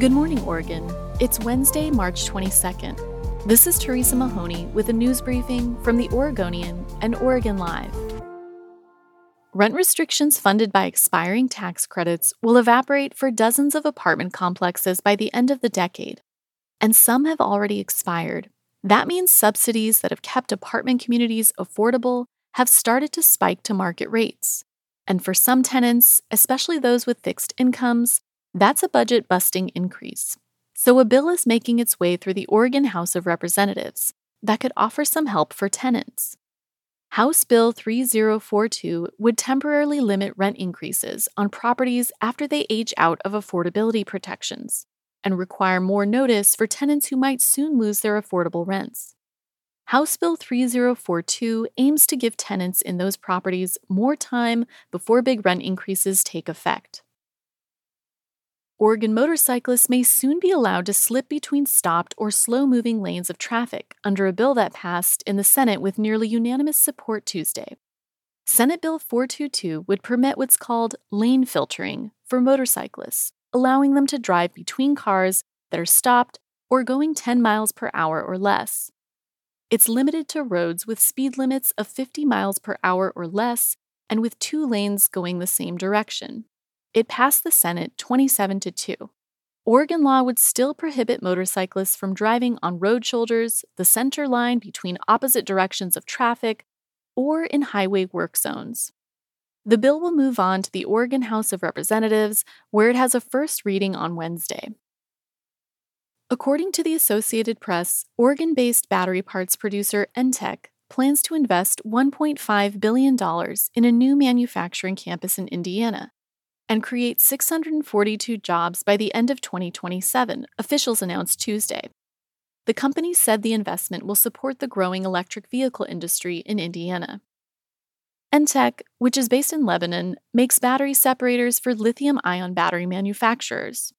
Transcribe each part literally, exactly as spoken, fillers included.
Good morning, Oregon. It's Wednesday, March twenty-second. This is Teresa Mahoney with a news briefing from The Oregonian and Oregon Live. Rent restrictions funded by expiring tax credits will evaporate for dozens of apartment complexes by the end of the decade, and some have already expired. That means subsidies that have kept apartment communities affordable have started to spike to market rates. And for some tenants, especially those with fixed incomes, that's a budget-busting increase. So a bill is making its way through the Oregon House of Representatives that could offer some help for tenants. House Bill three oh four two would temporarily limit rent increases on properties after they age out of affordability protections and require more notice for tenants who might soon lose their affordable rents. House Bill three oh four two aims to give tenants in those properties more time before big rent increases take effect. Oregon motorcyclists may soon be allowed to slip between stopped or slow-moving lanes of traffic under a bill that passed in the Senate with nearly unanimous support Tuesday. Senate Bill four twenty-two would permit what's called lane filtering for motorcyclists, allowing them to drive between cars that are stopped or going ten miles per hour or less. It's limited to roads with speed limits of fifty miles per hour or less and with two lanes going the same direction. It passed the Senate twenty-seven to two. Oregon law would still prohibit motorcyclists from driving on road shoulders, the center line between opposite directions of traffic, or in highway work zones. The bill will move on to the Oregon House of Representatives, where it has a first reading on Wednesday. According to the Associated Press, Oregon-based battery parts producer Entek plans to invest one point five billion dollars in a new manufacturing campus in Indiana and create six hundred forty-two jobs by the end of twenty twenty-seven, officials announced Tuesday. The company said the investment will support the growing electric vehicle industry in Indiana. Entek, which is based in Lebanon, makes battery separators for lithium-ion battery manufacturers.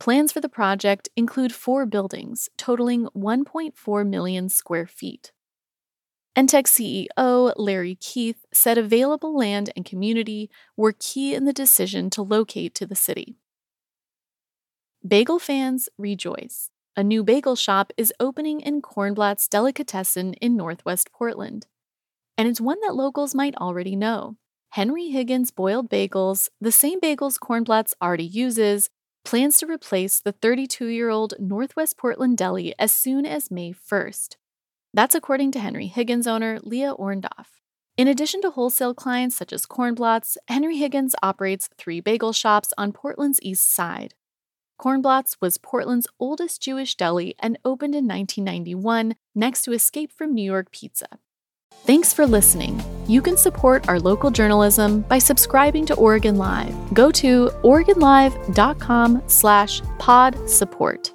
Plans for the project include four buildings, totaling one point four million square feet. Entek C E O Larry Keith said available land and community were key in the decision to locate to the city. Bagel fans rejoice. A new bagel shop is opening in Cornblatt's Delicatessen in northwest Portland. And it's one that locals might already know. Henry Higgins Boiled Bagels, the same bagels Cornblatt's already uses, plans to replace the thirty-two-year-old northwest Portland deli as soon as May first. That's according to Henry Higgins owner Leah Orndoff. In addition to wholesale clients such as Cornblatt's, Henry Higgins operates three bagel shops on Portland's east side. Cornblatt's was Portland's oldest Jewish deli and opened in nineteen ninety-one next to Escape from New York Pizza. Thanks for listening. You can support our local journalism by subscribing to Oregon Live. Go to oregon live dot com slash pod support.